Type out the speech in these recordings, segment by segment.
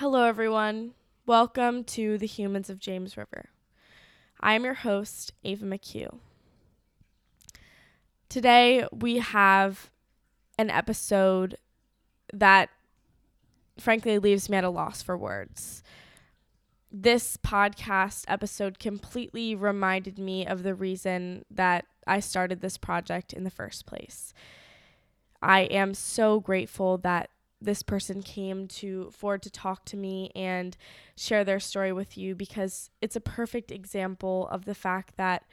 Hello, everyone. Welcome to the Humans of James River. I am your host, Ava McHugh. Today, we have an episode that, frankly, leaves me at a loss for words. This podcast episode completely reminded me of the reason that I started this project in the first place. I am so grateful that this person came to forward to talk to me and share their story with you, because it's a perfect example of the fact that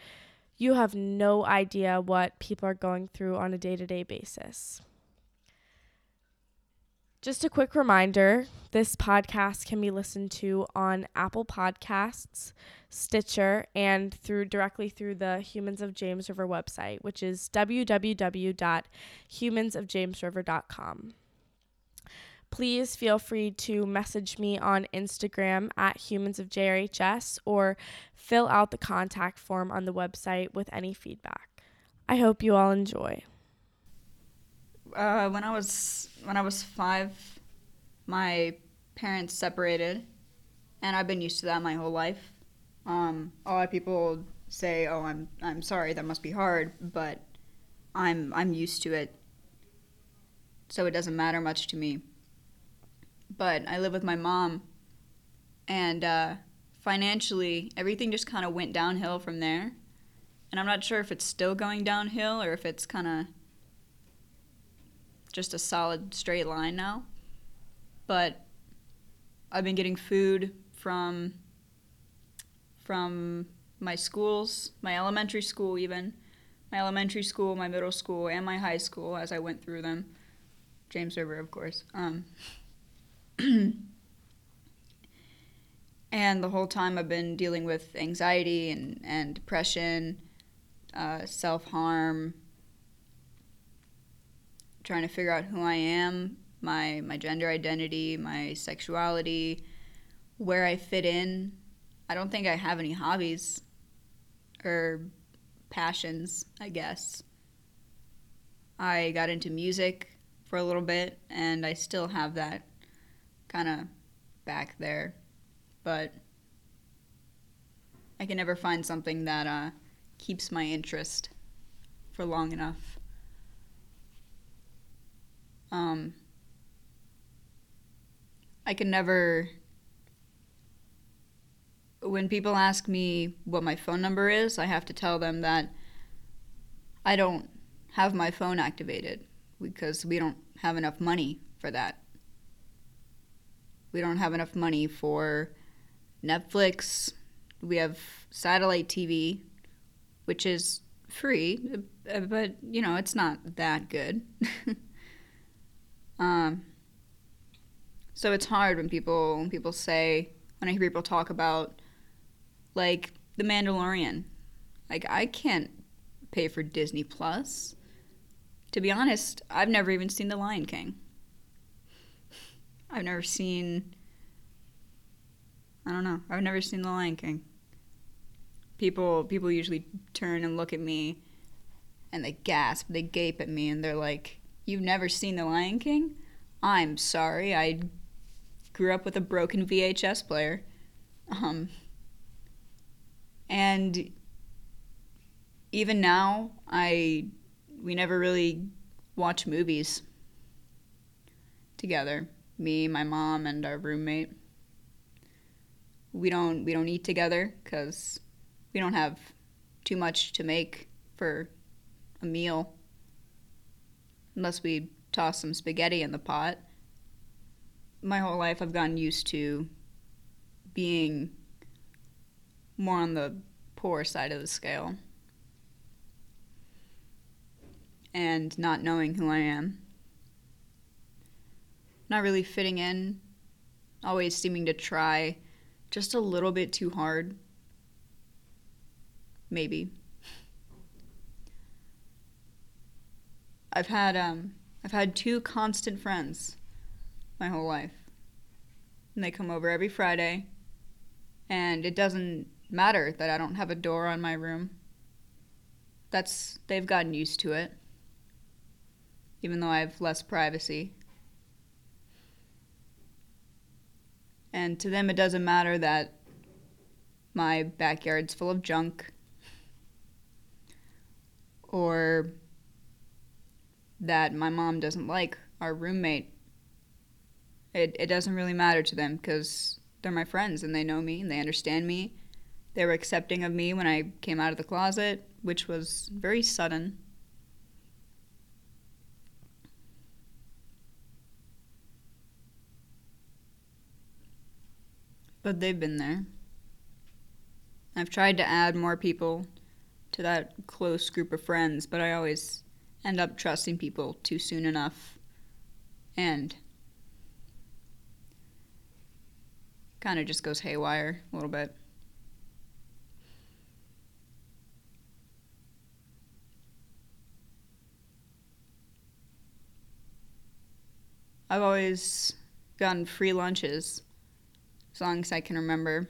you have no idea what people are going through on a day-to-day basis. Just a quick reminder, this podcast can be listened to on Apple Podcasts, Stitcher, and directly through the Humans of James River website, which is www.humansofjamesriver.com. Please feel free to message me on Instagram at humansofjrhs or fill out the contact form on the website with any feedback. I hope you all enjoy. When I was five, my parents separated, and I've been used to that my whole life. A lot of people say, "Oh, I'm sorry, that must be hard," but I'm used to it, so it doesn't matter much to me. But I live with my mom, and financially, everything just kind of went downhill from there. And I'm not sure if it's still going downhill or if it's kind of just a solid straight line now. But I've been getting food from my schools, my elementary school even, my middle school, and my high school as I went through them. James River, of course. And the whole time I've been dealing with anxiety and depression, self-harm, trying to figure out who I am, my gender identity, my sexuality, where I fit in. I don't think I have any hobbies or passions, I guess. I got into music for a little bit, and I still have that kind of back there, but I can never find something that keeps my interest for long enough. I can never, when people ask me what my phone number is, I have to tell them that I don't have my phone activated because we don't have enough money for that. We don't have enough money for Netflix. We have satellite TV, which is free, but, you know, it's not that good. So it's hard when people say, when I hear people talk about, like, The Mandalorian. Like, I can't pay for Disney Plus. To be honest, I've never even seen The Lion King. I've never seen The Lion King. People usually turn and look at me, and they gape at me, and they're like, "You've never seen The Lion King? I'm sorry, I grew up with a broken VHS player." And even now, we never really watch movies together. Me, my mom, and our roommate. We don't eat together because we don't have too much to make for a meal, unless we toss some spaghetti in the pot. My whole life I've gotten used to being more on the poor side of the scale and not knowing who I am. Not really fitting in, always seeming to try just a little bit too hard, maybe. I've had two constant friends my whole life, and they come over every Friday, and it doesn't matter that I don't have a door on my room. They've gotten used to it, even though I have less privacy. And to them, it doesn't matter that my backyard's full of junk or that my mom doesn't like our roommate. It doesn't really matter to them because they're my friends and they know me and they understand me. They were accepting of me when I came out of the closet, which was very sudden. But they've been there. I've tried to add more people to that close group of friends, but I always end up trusting people too soon enough and kind of just goes haywire a little bit. I've always gotten free lunches as long as I can remember.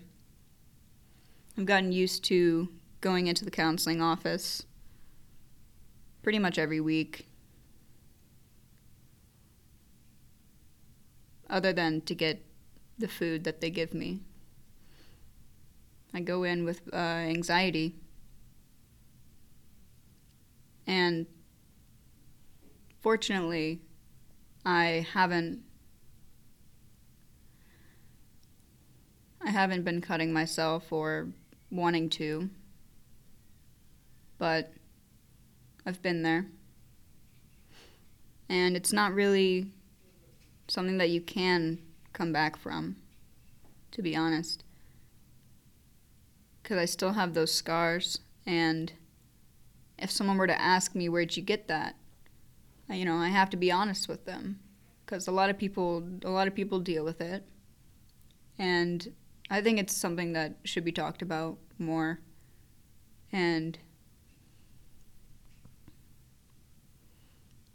I've gotten used to going into the counseling office pretty much every week, other than to get the food that they give me. I go in with anxiety, and fortunately, I haven't been cutting myself or wanting to, but I've been there. And it's not really something that you can come back from, to be honest, because I still have those scars, and if someone were to ask me, where'd you get that? You know, I have to be honest with them, because a lot of people deal with it, and I think it's something that should be talked about more, and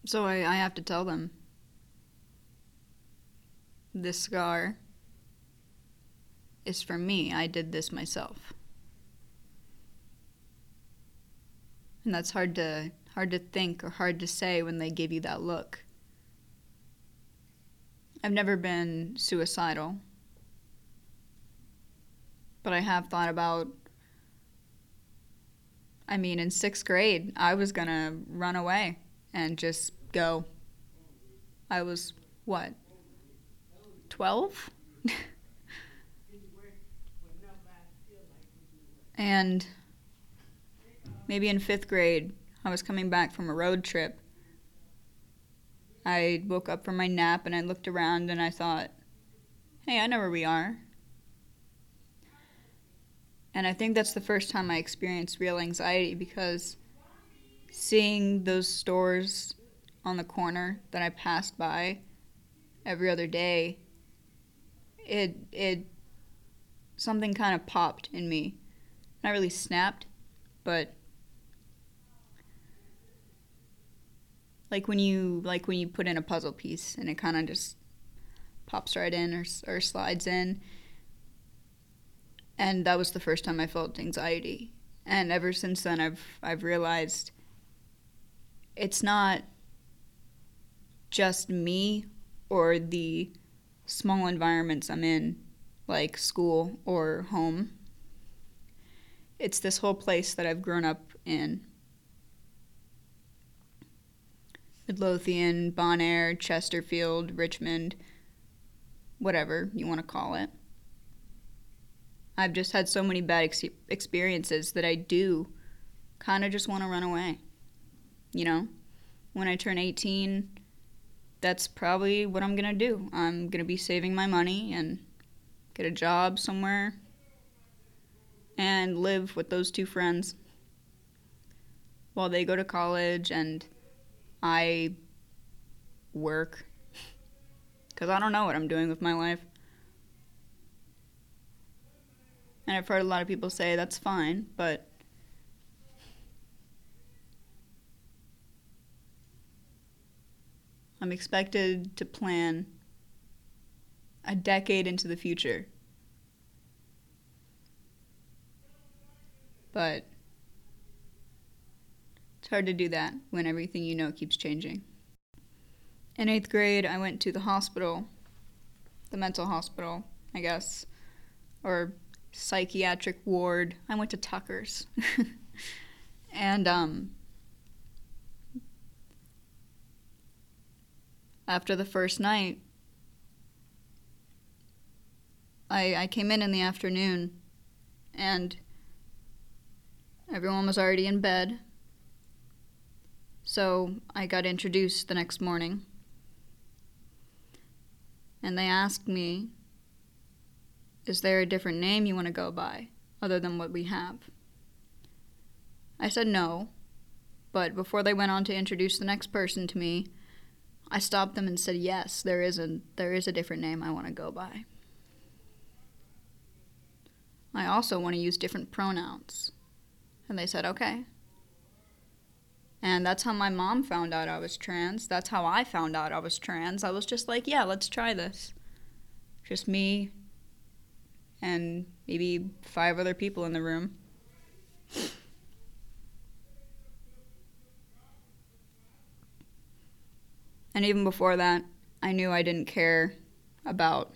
so I have to tell them this scar is for me. I did this myself, and that's hard to think or hard to say when they give you that look. I've never been suicidal, but I have thought about, in 6th grade, I was going to run away and just go. I was, 12? And maybe in 5th grade, I was coming back from a road trip. I woke up from my nap and I looked around and I thought, hey, I know where we are. And I think that's the first time I experienced real anxiety, because seeing those stores on the corner that I passed by every other day, it something kind of popped in me. Not really snapped, but Like when you put in a puzzle piece and it kind of just pops right in or slides in. And that was the first time I felt anxiety. And ever since then, I've realized it's not just me or the small environments I'm in, like school or home. It's this whole place that I've grown up in. Midlothian, Bon Air, Chesterfield, Richmond, whatever you want to call it. I've just had so many bad experiences that I do kind of just want to run away. You know, when I turn 18, that's probably what I'm going to do. I'm going to be saving my money and get a job somewhere and live with those two friends while they go to college and I work, because I don't know what I'm doing with my life. And I've heard a lot of people say that's fine, but I'm expected to plan a decade into the future. But it's hard to do that when everything you know keeps changing. In 8th grade, I went to the hospital, the mental hospital, I guess, or psychiatric ward. I went to Tucker's. And after the first night, I came in the afternoon, and everyone was already in bed. So I got introduced the next morning, and they asked me, is there a different name you want to go by other than what we have? I said no, but before they went on to introduce the next person to me, I stopped them and said, yes, there is a different name I want to go by. I also want to use different pronouns. And they said, okay. And that's how my mom found out I was trans. That's how I found out I was trans. I was just like, yeah, let's try this. Just me and maybe 5 other people in the room. And even before that, I knew I didn't care about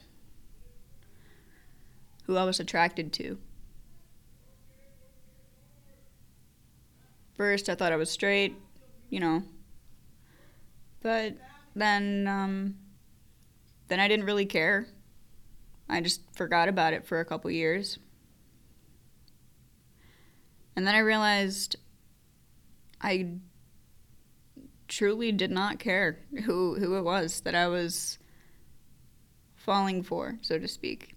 who I was attracted to. First, I thought I was straight, you know. But then I didn't really care. I just forgot about it for a couple years. And then I realized I truly did not care who it was that I was falling for, so to speak.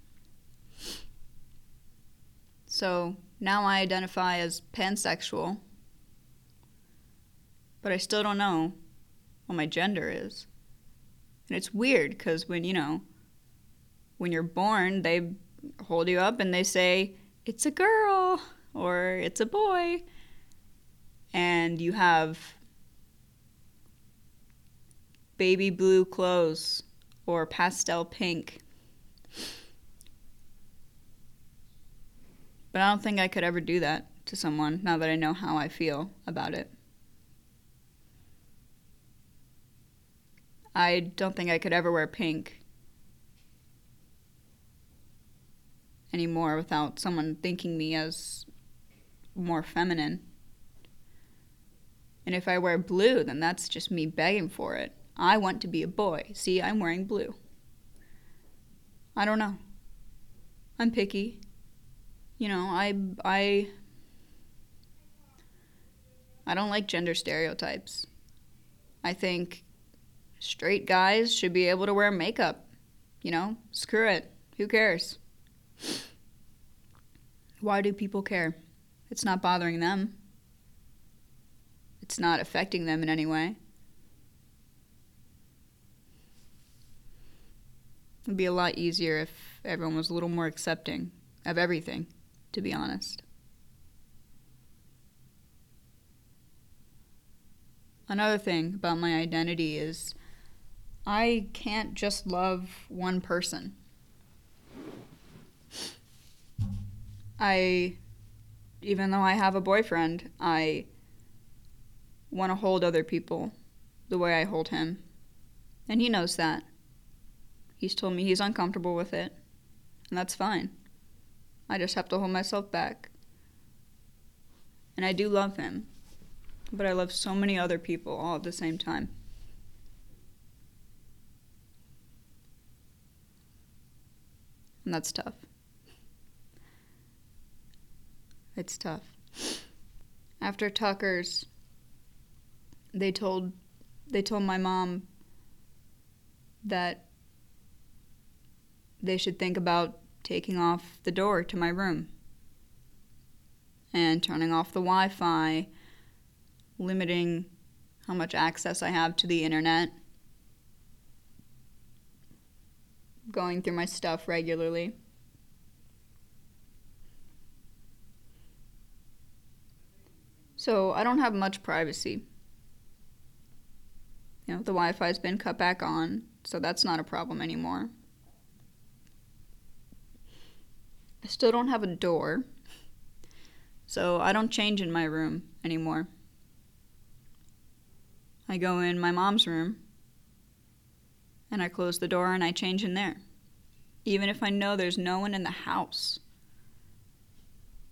So now I identify as pansexual, but I still don't know what my gender is. And it's weird because when you're born, they hold you up and they say, it's a girl or it's a boy. And you have baby blue clothes or pastel pink. But I don't think I could ever do that to someone now that I know how I feel about it. I don't think I could ever wear pink anymore without someone thinking me as more feminine. And if I wear blue, then that's just me begging for it. I want to be a boy. See, I'm wearing blue. I don't know. I'm picky. I don't like gender stereotypes. I think straight guys should be able to wear makeup. Screw it. Who cares? Why do people care? It's not bothering them. It's not affecting them in any way. It'd be a lot easier if everyone was a little more accepting of everything, to be honest. Another thing about my identity is I can't just love one person. Even though I have a boyfriend, I want to hold other people the way I hold him. And he knows that. He's told me he's uncomfortable with it, and that's fine. I just have to hold myself back. And I do love him, but I love so many other people all at the same time. And that's tough. It's tough. After Tucker's, they told my mom that they should think about taking off the door to my room and turning off the Wi-Fi, limiting how much access I have to the internet, going through my stuff regularly. So I don't have much privacy. The Wi-Fi's been cut back on, so that's not a problem anymore. I still don't have a door, so I don't change in my room anymore. I go in my mom's room, and I close the door, and I change in there. even if I know there's no one in the house.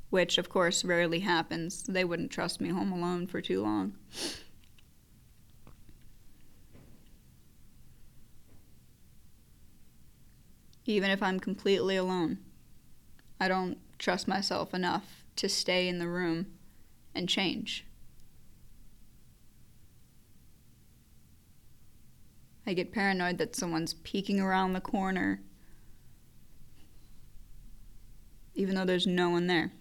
Which, of course, rarely happens. They wouldn't trust me home alone for too long. Even if I'm completely alone, I don't trust myself enough to stay in the room and change. I get paranoid that someone's peeking around the corner, even though there's no one there.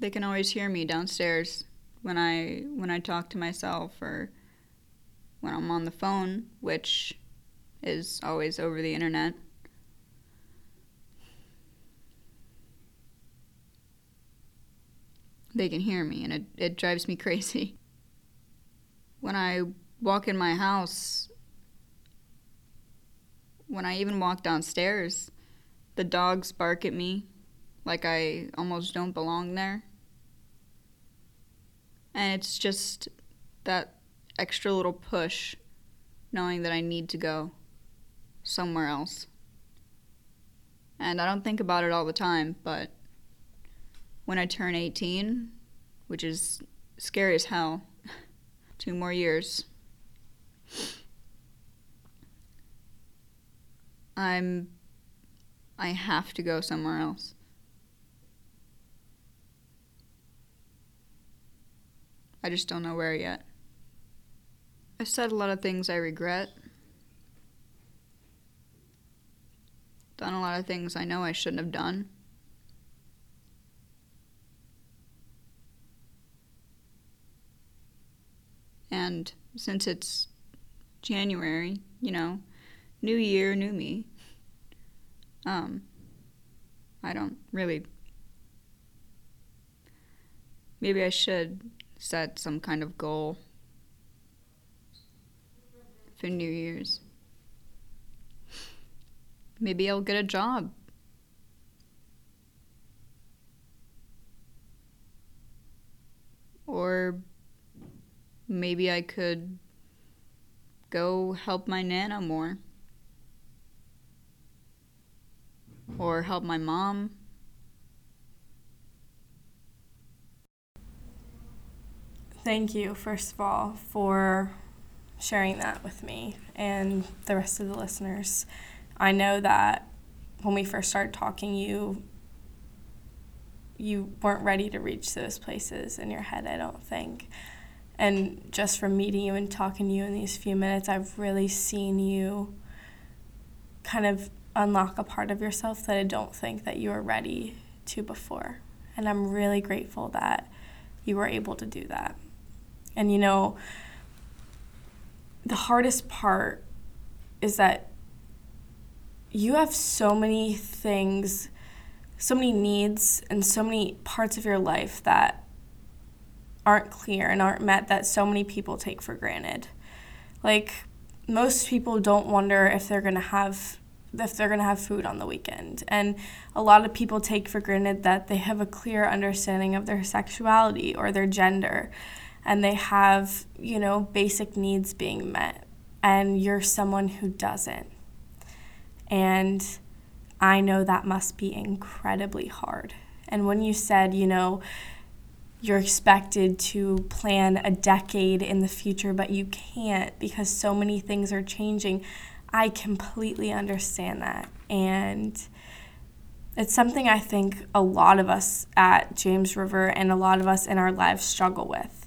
They can always hear me downstairs when I talk to myself or when I'm on the phone, which is always over the internet. They can hear me, and it drives me crazy. When I walk in my house, when I even walk downstairs, the dogs bark at me like I almost don't belong there. And it's just that extra little push knowing that I need to go somewhere else. And I don't think about it all the time, but when I turn 18, which is scary as hell, 2 more years, I have to go somewhere else. I just don't know where yet. I've said a lot of things I regret. Done a lot of things I know I shouldn't have done. And since it's January, new year, new me, I don't really, maybe I should set some kind of goal for New Year's. Maybe I'll get a job. Or maybe I could go help my Nana more. Or help my mom. Thank you, first of all, for sharing that with me and the rest of the listeners. I know that when we first started talking, you weren't ready to reach those places in your head, I don't think. And just from meeting you and talking to you in these few minutes, I've really seen you kind of unlock a part of yourself that I don't think that you were ready to before. And I'm really grateful that you were able to do that. And the hardest part is that you have so many things, so many needs, and so many parts of your life that aren't clear and aren't met that so many people take for granted. Like, most people don't wonder if they're going to have food on the weekend. And a lot of people take for granted that they have a clear understanding of their sexuality or their gender, and they have, basic needs being met, and you're someone who doesn't. And I know that must be incredibly hard. And when you said, you're expected to plan a decade in the future, but you can't because so many things are changing, I completely understand that. And it's something I think a lot of us at James River and a lot of us in our lives struggle with.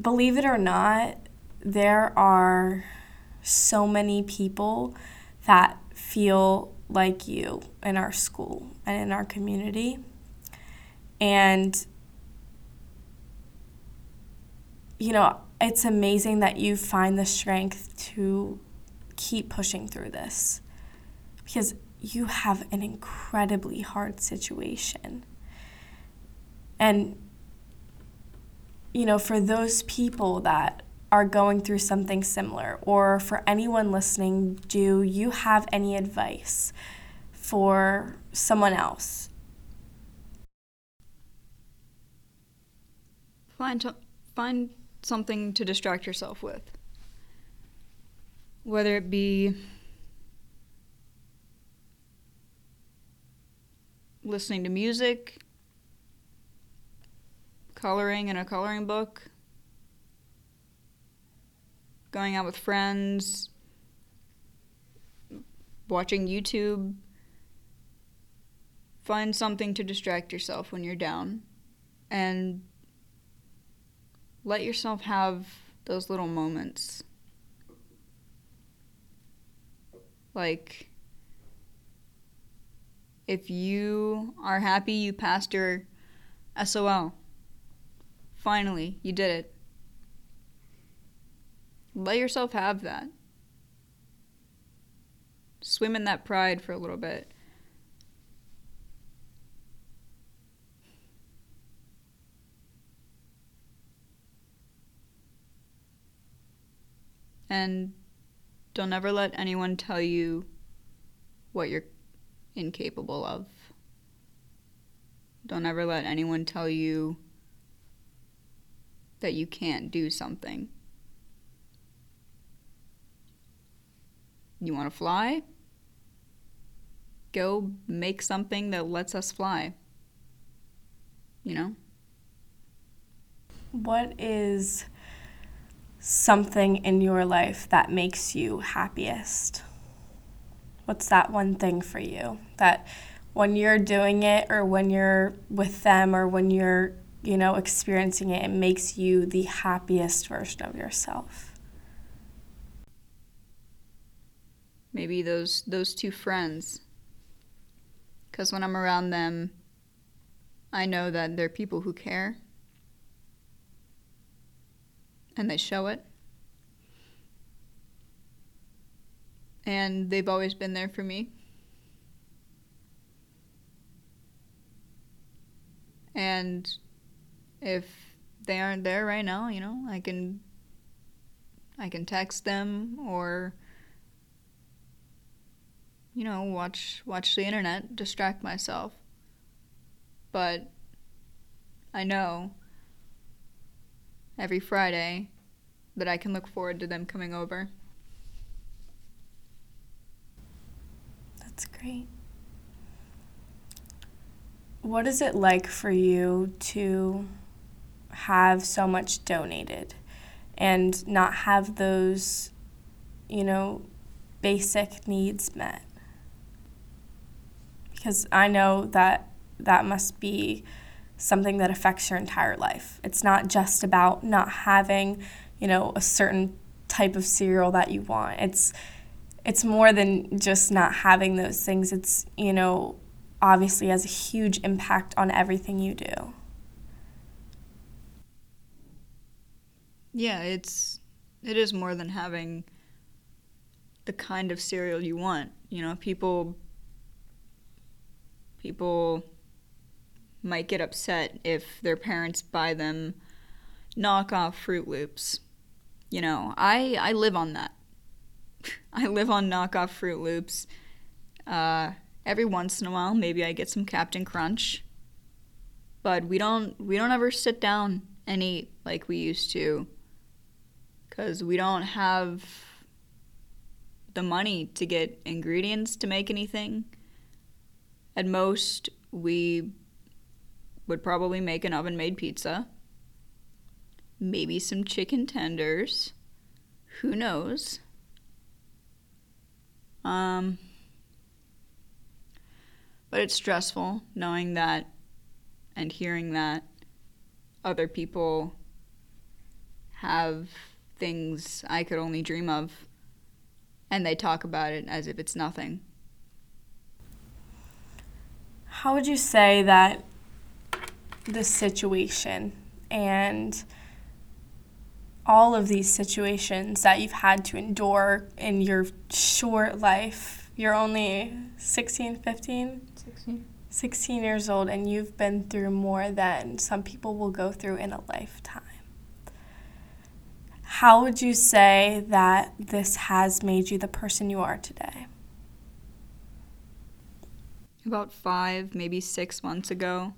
Believe it or not, there are so many people that feel like you in our school and in our community. And, it's amazing that you find the strength to keep pushing through this, because you have an incredibly hard situation. And, for those people that are going through something similar, or for anyone listening, do you have any advice for someone else? Find something to distract yourself with. whether it be listening to music, coloring in a coloring book, going out with friends, watching YouTube. Find something to distract yourself when you're down, and let yourself have those little moments. Like, if you are happy you passed your SOL, finally, you did it. Let yourself have that. Swim in that pride for a little bit. And don't ever let anyone tell you what you're incapable of. Don't ever let anyone tell you that you can't do something. You want to fly? Go make something that lets us fly. You know? What is something in your life that makes you happiest? What's that one thing for you that when you're doing it or when you're with them or when you're, you know, experiencing it, it makes you the happiest version of yourself? Maybe those two friends. 'Cause when I'm around them, I know that they're people who care. And they show it. And they've always been there for me. And if they aren't there right now, you know, I can text them or, you know, watch the internet, distract myself. But I know every Friday that I can look forward to them coming over. That's great. What is it like for you to have so much donated and not have those, you know, basic needs met? Because I know that must be something that affects your entire life. It's not just about not having, you know, a certain type of cereal that you want. It's more than just not having those things. It's, you know, obviously has a huge impact on everything you do. Yeah, it is more than having the kind of cereal you want. You know, people might get upset if their parents buy them knockoff Fruit Loops. You know, I live on that. I live on knockoff Fruit Loops. Every once in a while, maybe I get some Captain Crunch. But we don't ever sit down and eat like we used to, 'cause we don't have the money to get ingredients to make anything. At most, we would probably make an oven-made pizza, maybe some chicken tenders, who knows? But it's stressful knowing that and hearing that other people have things I could only dream of, and they talk about it as if it's nothing. How would you say that this situation and all of these situations that you've had to endure in your short life? You're only 16 years old, and you've been through more than some people will go through in a lifetime. How would you say that this has made you the person you are today? About 5, maybe 6 months ago,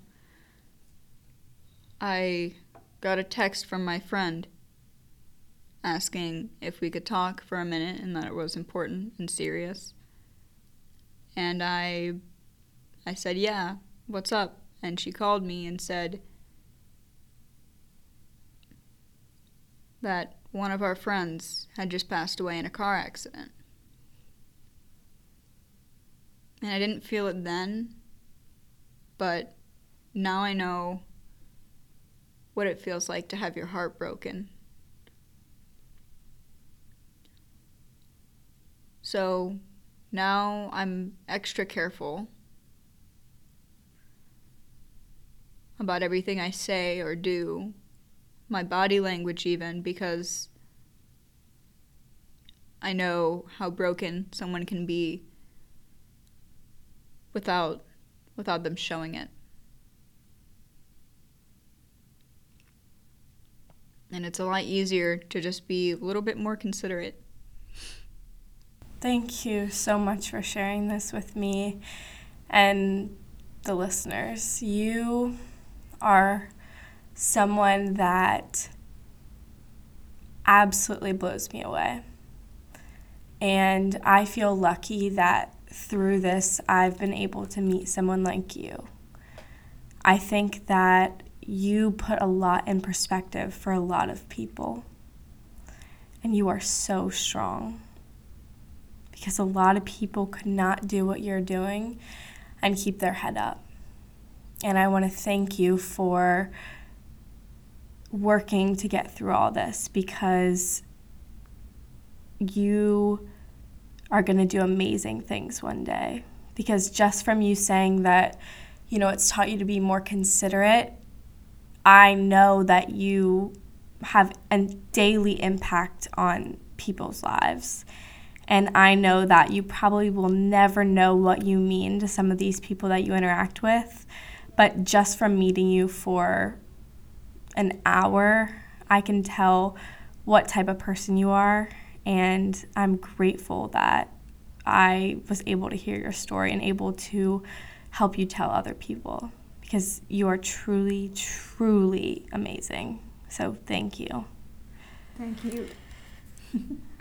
I got a text from my friend asking if we could talk for a minute and that it was important and serious. And I said, yeah, what's up? And she called me and said that one of our friends had just passed away in a car accident. And I didn't feel it then, but now I know what it feels like to have your heart broken. So now I'm extra careful about everything I say or do, my body language even, because I know how broken someone can be without them showing it. And it's a lot easier to just be a little bit more considerate. Thank you so much for sharing this with me and the listeners. You are someone that absolutely blows me away. And I feel lucky that through this, I've been able to meet someone like you. I think that you put a lot in perspective for a lot of people. And you are so strong. Because a lot of people could not do what you're doing and keep their head up. And I want to thank you for working to get through all this, because you are going to do amazing things one day. Because just from you saying that, you know, it's taught you to be more considerate, I know that you have a daily impact on people's lives. And I know that you probably will never know what you mean to some of these people that you interact with. But just from meeting you for an hour, I can tell what type of person you are. And I'm grateful that I was able to hear your story and able to help you tell other people. Because you are truly, truly amazing. So thank you. Thank you.